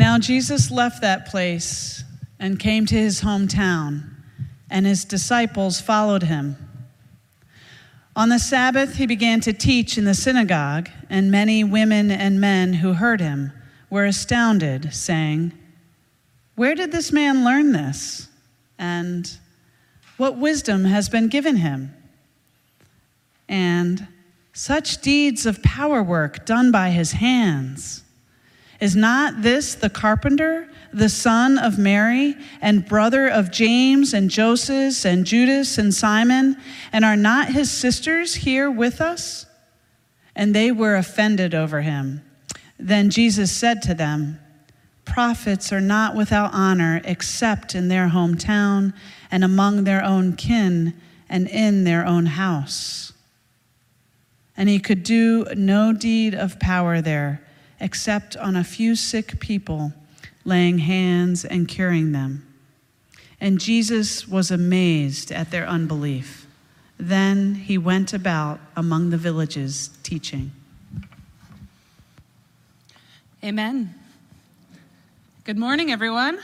Now Jesus left that place and came to his hometown, and his disciples followed him. On the Sabbath, he began to teach in the synagogue, and many women and men who heard him were astounded, saying, "Where did this man learn this? And what wisdom has been given him? And such deeds of power work done by his hands. Is not this the carpenter, the son of Mary, and brother of James and Joseph and Judas and Simon? And are not his sisters here with us?" And they were offended over him. Then Jesus said to them, "Prophets are not without honor except in their hometown and among their own kin and in their own house." And he could do no deed of power there except on a few sick people, laying hands and curing them. And Jesus was amazed at their unbelief. Then he went about among the villages teaching. Amen. Good morning, everyone.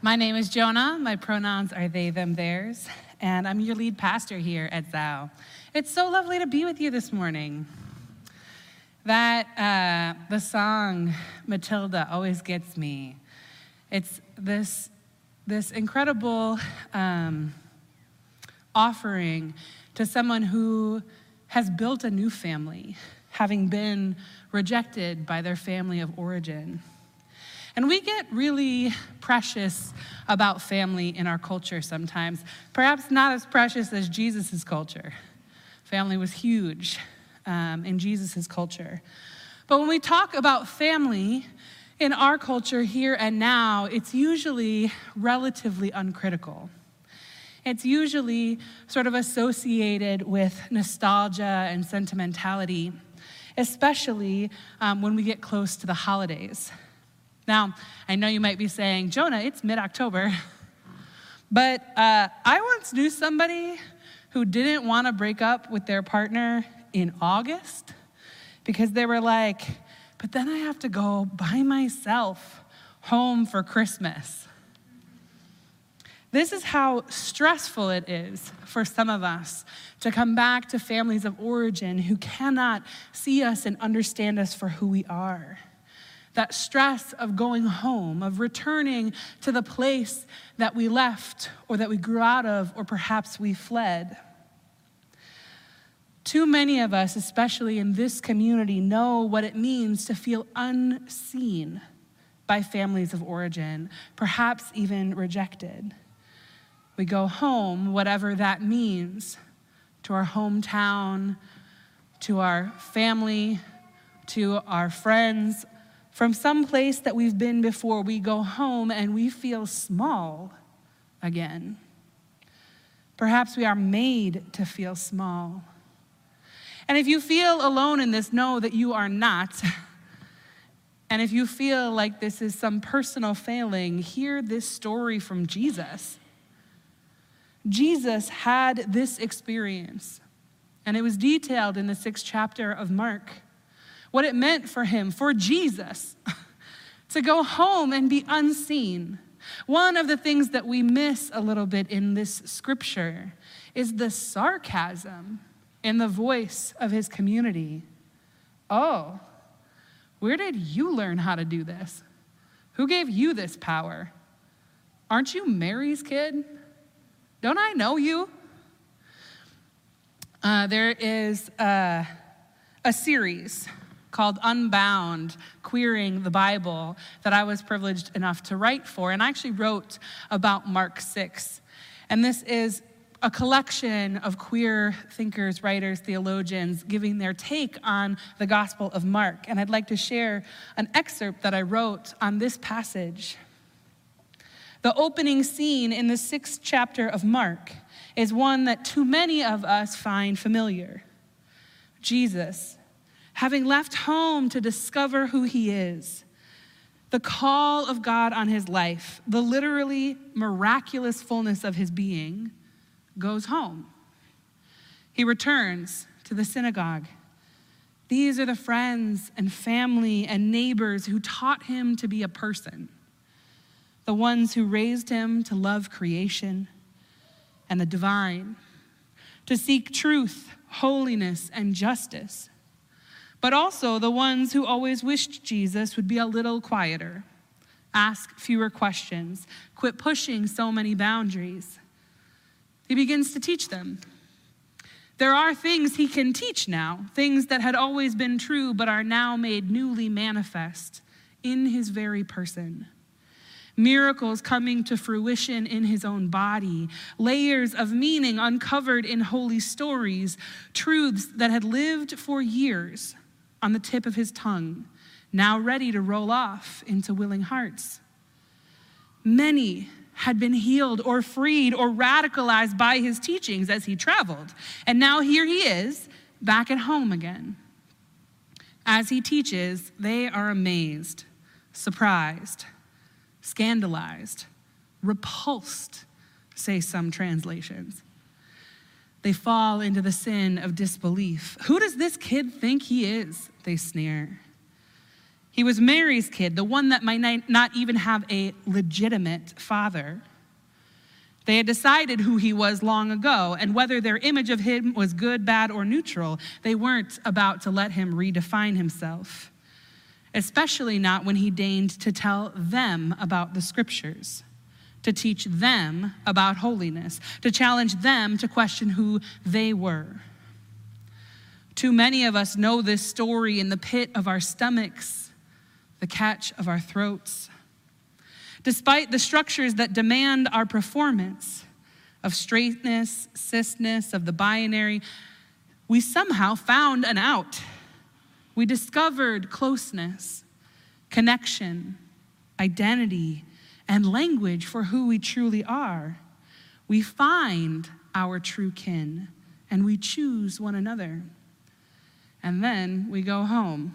My name is Jonah. My pronouns are they, them, theirs. And I'm your lead pastor here at Zao. It's so lovely to be with you this morning. The song, Matilda, always gets me. It's this incredible offering to someone who has built a new family, having been rejected by their family of origin. And we get really precious about family in our culture sometimes, perhaps not as precious as Jesus's culture. Family was huge. In Jesus's culture. But when we talk about family in our culture here and now, it's usually relatively uncritical. It's usually sort of associated with nostalgia and sentimentality, especially when we get close to the holidays. Now, I know you might be saying, "Jonah, it's mid-October." But I once knew somebody who didn't want to break up with their partner in August, because they were like, "But then I have to go by myself home for Christmas." This is how stressful it is for some of us to come back to families of origin who cannot see us and understand us for who we are. That stress of going home, of returning to the place that we left or that we grew out of or perhaps we fled. Too many of us, especially in this community, know what it means to feel unseen by families of origin, perhaps even rejected. We go home, whatever that means, to our hometown, to our family, to our friends, from some place that we've been before. We go home and we feel small again. Perhaps we are made to feel small. And if you feel alone in this, know that you are not. And if you feel like this is some personal failing, hear this story from Jesus. Jesus had this experience, and it was detailed in the 6th chapter of Mark, what it meant for him, for Jesus, to go home and be unseen. One of the things that we miss a little bit in this scripture is the sarcasm in the voice of his community. "Oh, where did you learn how to do this? Who gave you this power? Aren't you Mary's kid? Don't I know you?" There is a series called Unbound, Queering the Bible, that I was privileged enough to write for, and I actually wrote about Mark 6. And this is a collection of queer thinkers, writers, theologians, giving their take on the Gospel of Mark. And I'd like to share an excerpt that I wrote on this passage. The opening scene in the 6th chapter of Mark is one that too many of us find familiar. Jesus, having left home to discover who he is, the call of God on his life, the literally miraculous fullness of his being, goes home. He returns to the synagogue These are the friends and family and neighbors who taught him to be a person, the ones who raised him to love creation and the divine, to seek truth, holiness, and justice, but also the ones who always wished Jesus would be a little quieter, ask fewer questions, quit pushing so many boundaries. He begins to teach them. There are things he can teach now, things that had always been true but are now made newly manifest in his very person. Miracles coming to fruition in his own body, layers of meaning uncovered in holy stories, truths that had lived for years on the tip of his tongue, now ready to roll off into willing hearts. Many had been healed or freed or radicalized by his teachings as he traveled. And now here he is, back at home again. As he teaches, they are amazed, surprised, scandalized, repulsed, say some translations. They fall into the sin of disbelief. Who does this kid think he is? They sneer. He was Mary's kid, the one that might not even have a legitimate father. They had decided who he was long ago, and whether their image of him was good, bad, or neutral, they weren't about to let him redefine himself, especially not when he deigned to tell them about the scriptures, to teach them about holiness, to challenge them to question who they were. Too many of us know this story in the pit of our stomachs, the catch of our throats. Despite the structures that demand our performance of straightness, cisness, of the binary, we somehow found an out. We discovered closeness, connection, identity, and language for who we truly are. We find our true kin and we choose one another. And then we go home.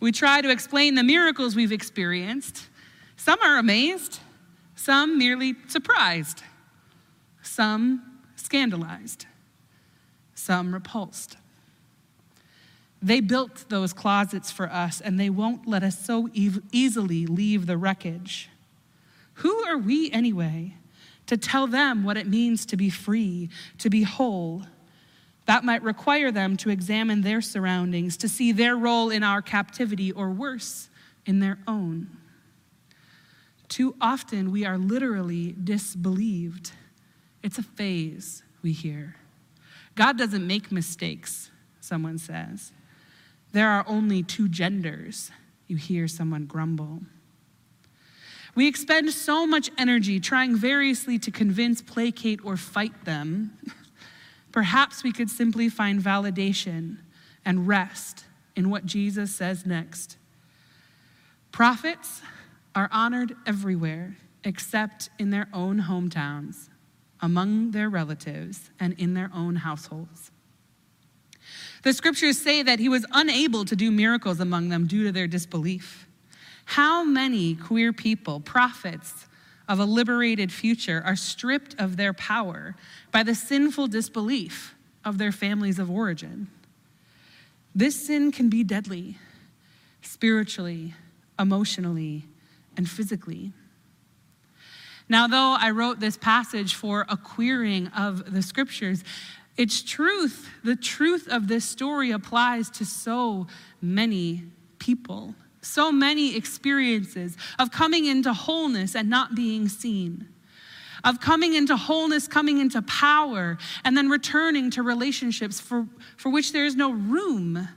We try to explain the miracles we've experienced. Some are amazed, some merely surprised, some scandalized, some repulsed. They built those closets for us, and they won't let us so easily leave the wreckage. Who are we anyway to tell them what it means to be free, to be whole? That might require them to examine their surroundings, to see their role in our captivity, or worse, in their own. Too often we are literally disbelieved. It's a phase, we hear. God doesn't make mistakes, someone says. There are only two genders, you hear someone grumble. We expend so much energy trying variously to convince, placate, or fight them. Perhaps we could simply find validation and rest in what Jesus says next. Prophets are honored everywhere except in their own hometowns, among their relatives, and in their own households. The scriptures say that he was unable to do miracles among them due to their disbelief. How many queer people, prophets of a liberated future, are stripped of their power by the sinful disbelief of their families of origin? This sin can be deadly, spiritually, emotionally, and physically. Now, though I wrote this passage for a queering of the scriptures, its truth, the truth of this story, applies to so many people. So many experiences of coming into wholeness and not being seen, of coming into wholeness, coming into power, and then returning to relationships for which there is no room,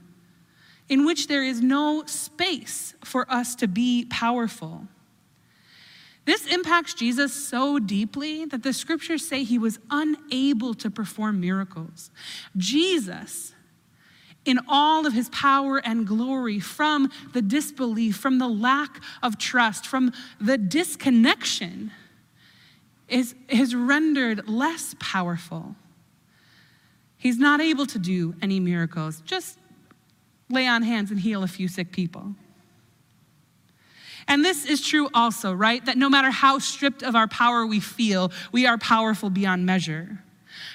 in which there is no space for us to be powerful. This impacts Jesus so deeply that the scriptures say he was unable to perform miracles. Jesus, in all of his power and glory, from the disbelief, from the lack of trust, from the disconnection, is rendered less powerful. He's not able to do any miracles, just lay on hands and heal a few sick people. And this is true also, right? That no matter how stripped of our power we feel, we are powerful beyond measure.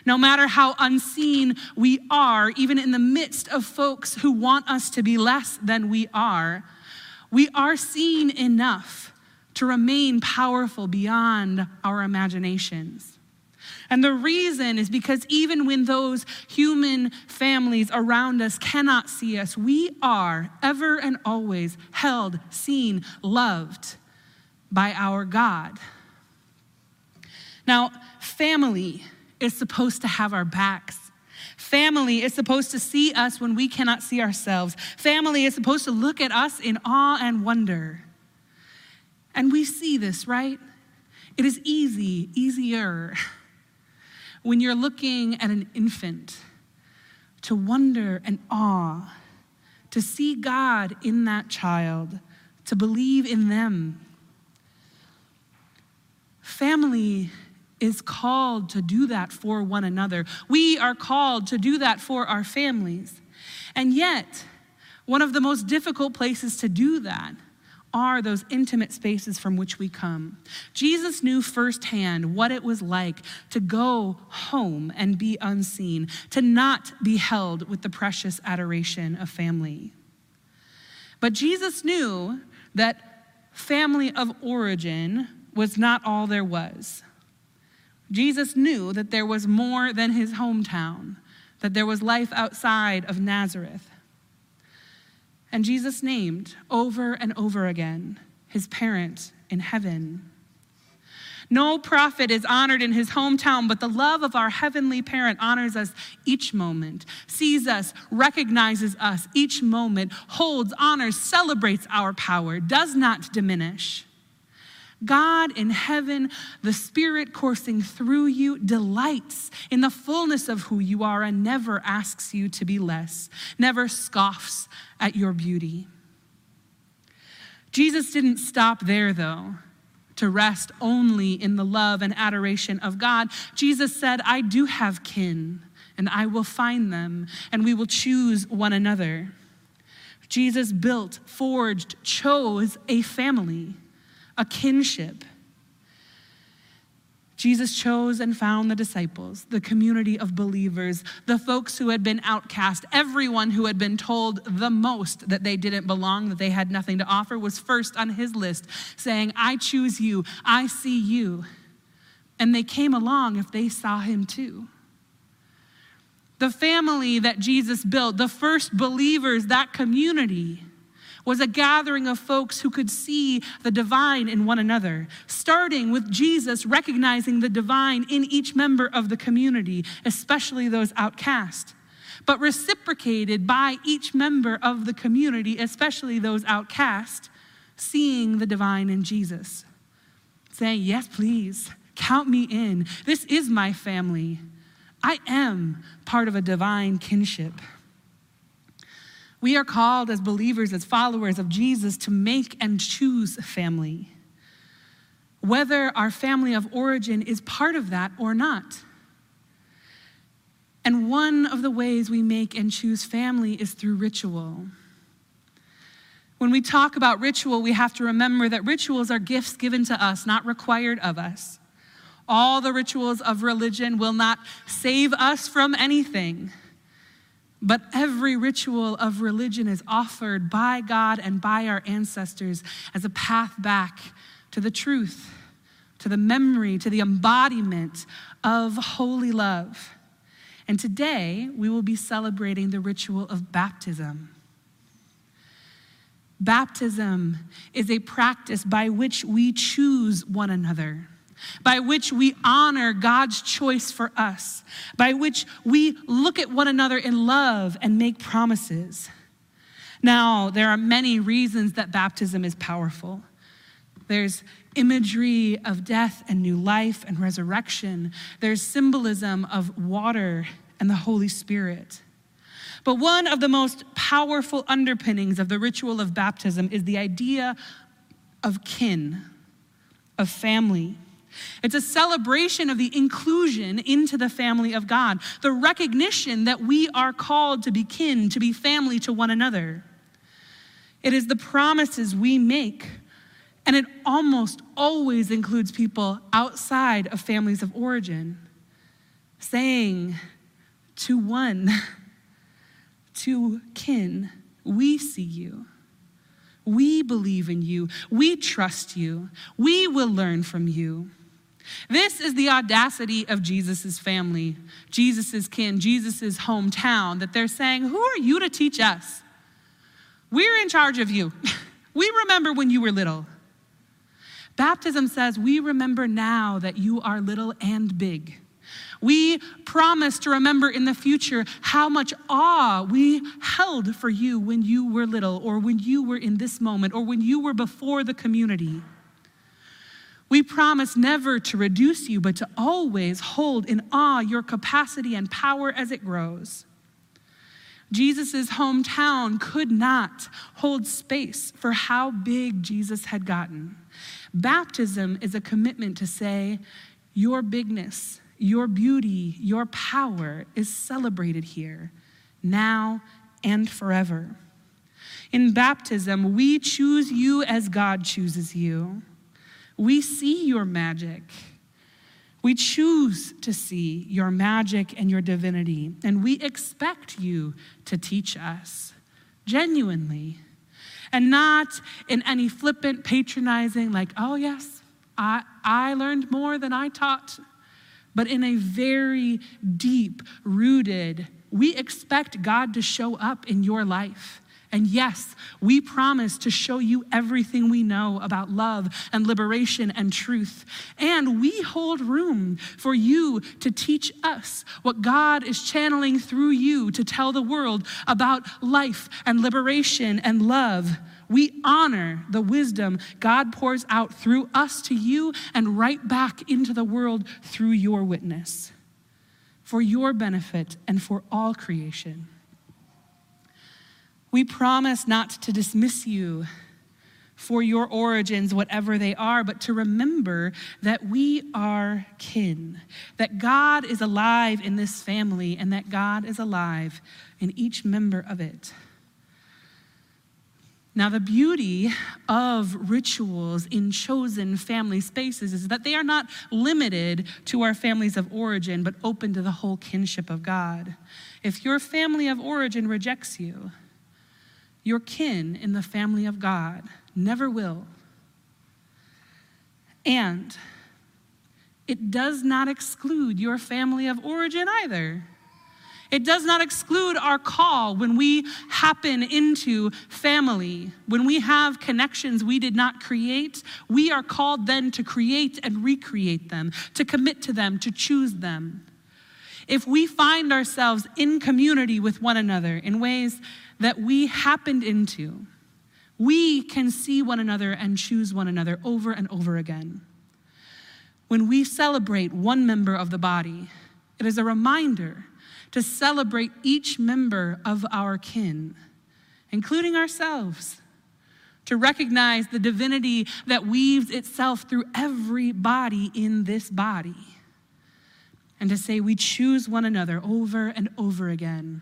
No matter how unseen we are, even in the midst of folks who want us to be less than we are seen enough to remain powerful beyond our imaginations. And the reason is because even when those human families around us cannot see us, we are ever and always held, seen, loved by our God. Now, family is supposed to have our backs. Family is supposed to see us when we cannot see ourselves. Family is supposed to look at us in awe and wonder. And we see this, right? It is easier when you're looking at an infant to wonder and awe, to see God in that child, to believe in them. Family is called to do that for one another. We are called to do that for our families. And yet, one of the most difficult places to do that are those intimate spaces from which we come. Jesus knew firsthand what it was like to go home and be unseen, to not be held with the precious adoration of family. But Jesus knew that family of origin was not all there was. Jesus knew that there was more than his hometown, that there was life outside of Nazareth. And Jesus named over and over again his parent in heaven. No prophet is honored in his hometown, but the love of our heavenly parent honors us each moment, sees us, recognizes us each moment, holds, honors, celebrates our power, does not diminish. God in heaven, the Spirit coursing through you, delights in the fullness of who you are and never asks you to be less, never scoffs at your beauty. Jesus didn't stop there, though, to rest only in the love and adoration of God. Jesus said, I do have kin, and I will find them, and we will choose one another. Jesus built, forged, chose a family, a kinship. Jesus chose and found the disciples, the community of believers, the folks who had been outcast. Everyone who had been told the most that they didn't belong, that they had nothing to offer, was first on his list, saying, I choose you, I see you. And they came along if they saw him too. The family that Jesus built, the first believers, that community, was a gathering of folks who could see the divine in one another, starting with Jesus recognizing the divine in each member of the community, especially those outcast, but reciprocated by each member of the community, especially those outcast, seeing the divine in Jesus, saying, yes, please, count me in. This is my family. I am part of a divine kinship. We are called as believers, as followers of Jesus, to make and choose family, whether our family of origin is part of that or not. And one of the ways we make and choose family is through ritual. When we talk about ritual, we have to remember that rituals are gifts given to us, not required of us. All the rituals of religion will not save us from anything. But every ritual of religion is offered by God and by our ancestors as a path back to the truth, to the memory, to the embodiment of holy love. And today, we will be celebrating the ritual of baptism. Baptism is a practice by which we choose one another, by which we honor God's choice for us, by which we look at one another in love and make promises. Now, there are many reasons that baptism is powerful. There's imagery of death and new life and resurrection. There's symbolism of water and the Holy Spirit. But one of the most powerful underpinnings of the ritual of baptism is the idea of kin, of family. It's a celebration of the inclusion into the family of God, the recognition that we are called to be kin, to be family to one another. It is the promises we make, and it almost always includes people outside of families of origin. saying to one, to kin, we see you. We believe in you. We trust you. We will learn from you. This is the audacity of Jesus's family, Jesus's kin, Jesus's hometown, that they're saying, who are you to teach us? We're in charge of you. We remember when you were little. Baptism says, we remember now that you are little and big. We promise to remember in the future how much awe we held for you when you were little, or when you were in this moment, or when you were before the community. We promise never to reduce you, but to always hold in awe your capacity and power as it grows. Jesus's hometown could not hold space for how big Jesus had gotten. Baptism is a commitment to say, your bigness, your beauty, your power is celebrated here, now and forever. In baptism, we choose you as God chooses you. We see your magic. We choose to see your magic and your divinity, and we expect you to teach us genuinely, and not in any flippant patronizing, like, oh yes, I learned more than I taught, but in a very deep rooted, we expect God to show up in your life. And yes, we promise to show you everything we know about love and liberation and truth. And we hold room for you to teach us what God is channeling through you to tell the world about life and liberation and love. We honor the wisdom God pours out through us to you and right back into the world through your witness, for your benefit and for all creation. We promise not to dismiss you for your origins, whatever they are, but to remember that we are kin, that God is alive in this family, and that God is alive in each member of it. Now, the beauty of rituals in chosen family spaces is that they are not limited to our families of origin, but open to the whole kinship of God. If your family of origin rejects you, your kin in the family of God never will. And it does not exclude your family of origin either. It does not exclude our call when we happen into family, when we have connections we did not create. We are called then to create and recreate them, to commit to them, to choose them. If we find ourselves in community with one another in ways that we happened into, we can see one another and choose one another over and over again. When we celebrate one member of the body, it is a reminder to celebrate each member of our kin, including ourselves, to recognize the divinity that weaves itself through every body in this body, and to say we choose one another over and over again.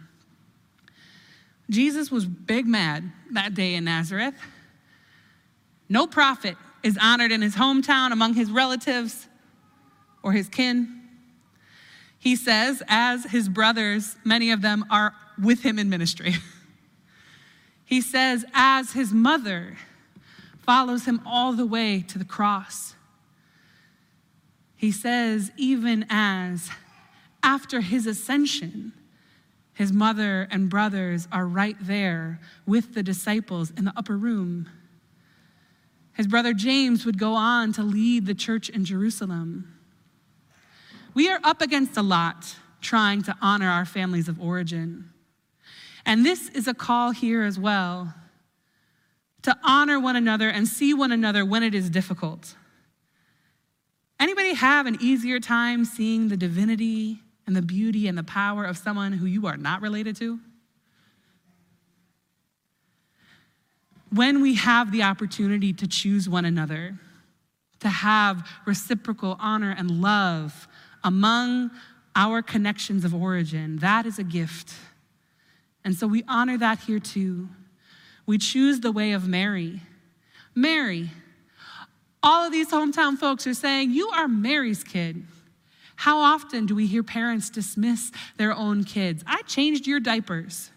Jesus was big mad that day in Nazareth. No prophet is honored in his hometown among his relatives or his kin. He says, as his brothers, many of them are with him in ministry. He says, as his mother follows him all the way to the cross. He says, even as after his ascension, his mother and brothers are right there with the disciples in the upper room. His brother James would go on to lead the church in Jerusalem. We are up against a lot trying to honor our families of origin. And this is a call here as well, to honor one another and see one another when it is difficult. Anybody have an easier time seeing the divinity and the beauty and the power of someone who you are not related to? When we have the opportunity to choose one another, to have reciprocal honor and love among our connections of origin, that is a gift. And so we honor that here too. We choose the way of Mary. Mary, all of these hometown folks are saying, you are Mary's kid. How often do we hear parents dismiss their own kids? I changed your diapers.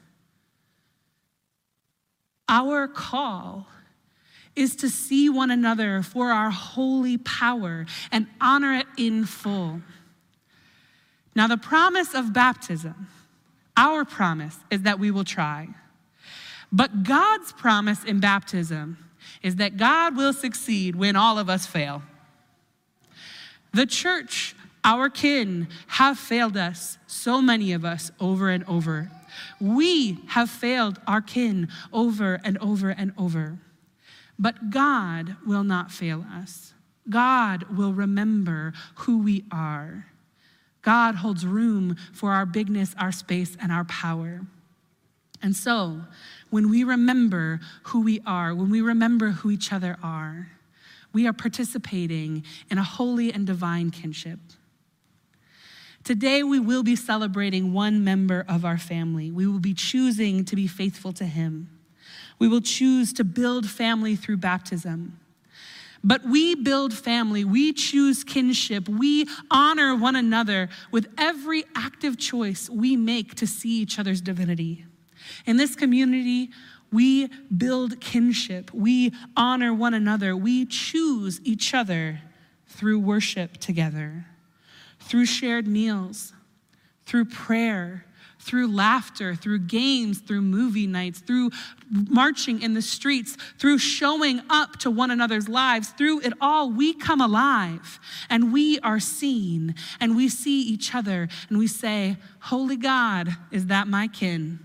Our call is to see one another for our holy power and honor it in full. Now, the promise of baptism, our promise, is that we will try. But God's promise in baptism is that God will succeed when all of us fail. The church, our kin, have failed us, so many of us, over and over. We have failed our kin over and over and over. But God will not fail us. God will remember who we are. God holds room for our bigness, our space, and our power. And so, when we remember who we are, when we remember who each other are, we are participating in a holy and divine kinship. Today, we will be celebrating one member of our family. We will be choosing to be faithful to him. We will choose to build family through baptism. But we build family, we choose kinship, we honor one another with every active choice we make to see each other's divinity. In this community, we build kinship, we honor one another, we choose each other through worship together, through shared meals, through prayer, through laughter, through games, through movie nights, through marching in the streets, through showing up to one another's lives. Through it all, we come alive and we are seen and we see each other and we say, Holy God, is that my kin?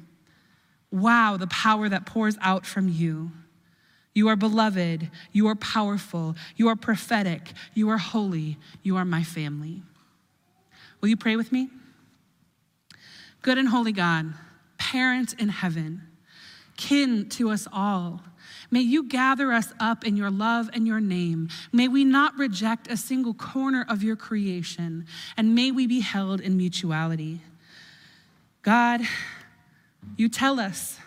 Wow, the power that pours out from you. You are beloved, you are powerful, you are prophetic, you are holy, you are my family. Will you pray with me? Good and holy God, parent in heaven, kin to us all, may you gather us up in your love and your name. May we not reject a single corner of your creation, and may we be held in mutuality. God, you tell us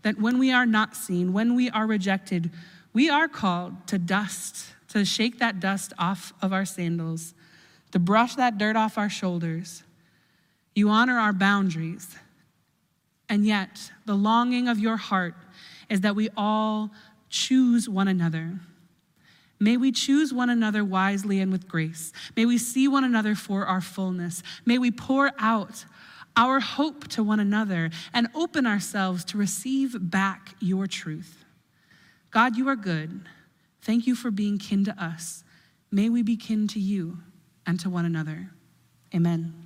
that when we are not seen, when we are rejected, we are called to dust, to shake that dust off of our sandals, to brush that dirt off our shoulders. You honor our boundaries. And yet, the longing of your heart is that we all choose one another. May we choose one another wisely and with grace. May we see one another for our fullness. May we pour out our hope to one another and open ourselves to receive back your truth. God, you are good. Thank you for being kin to us. May we be kin to you and to one another. Amen.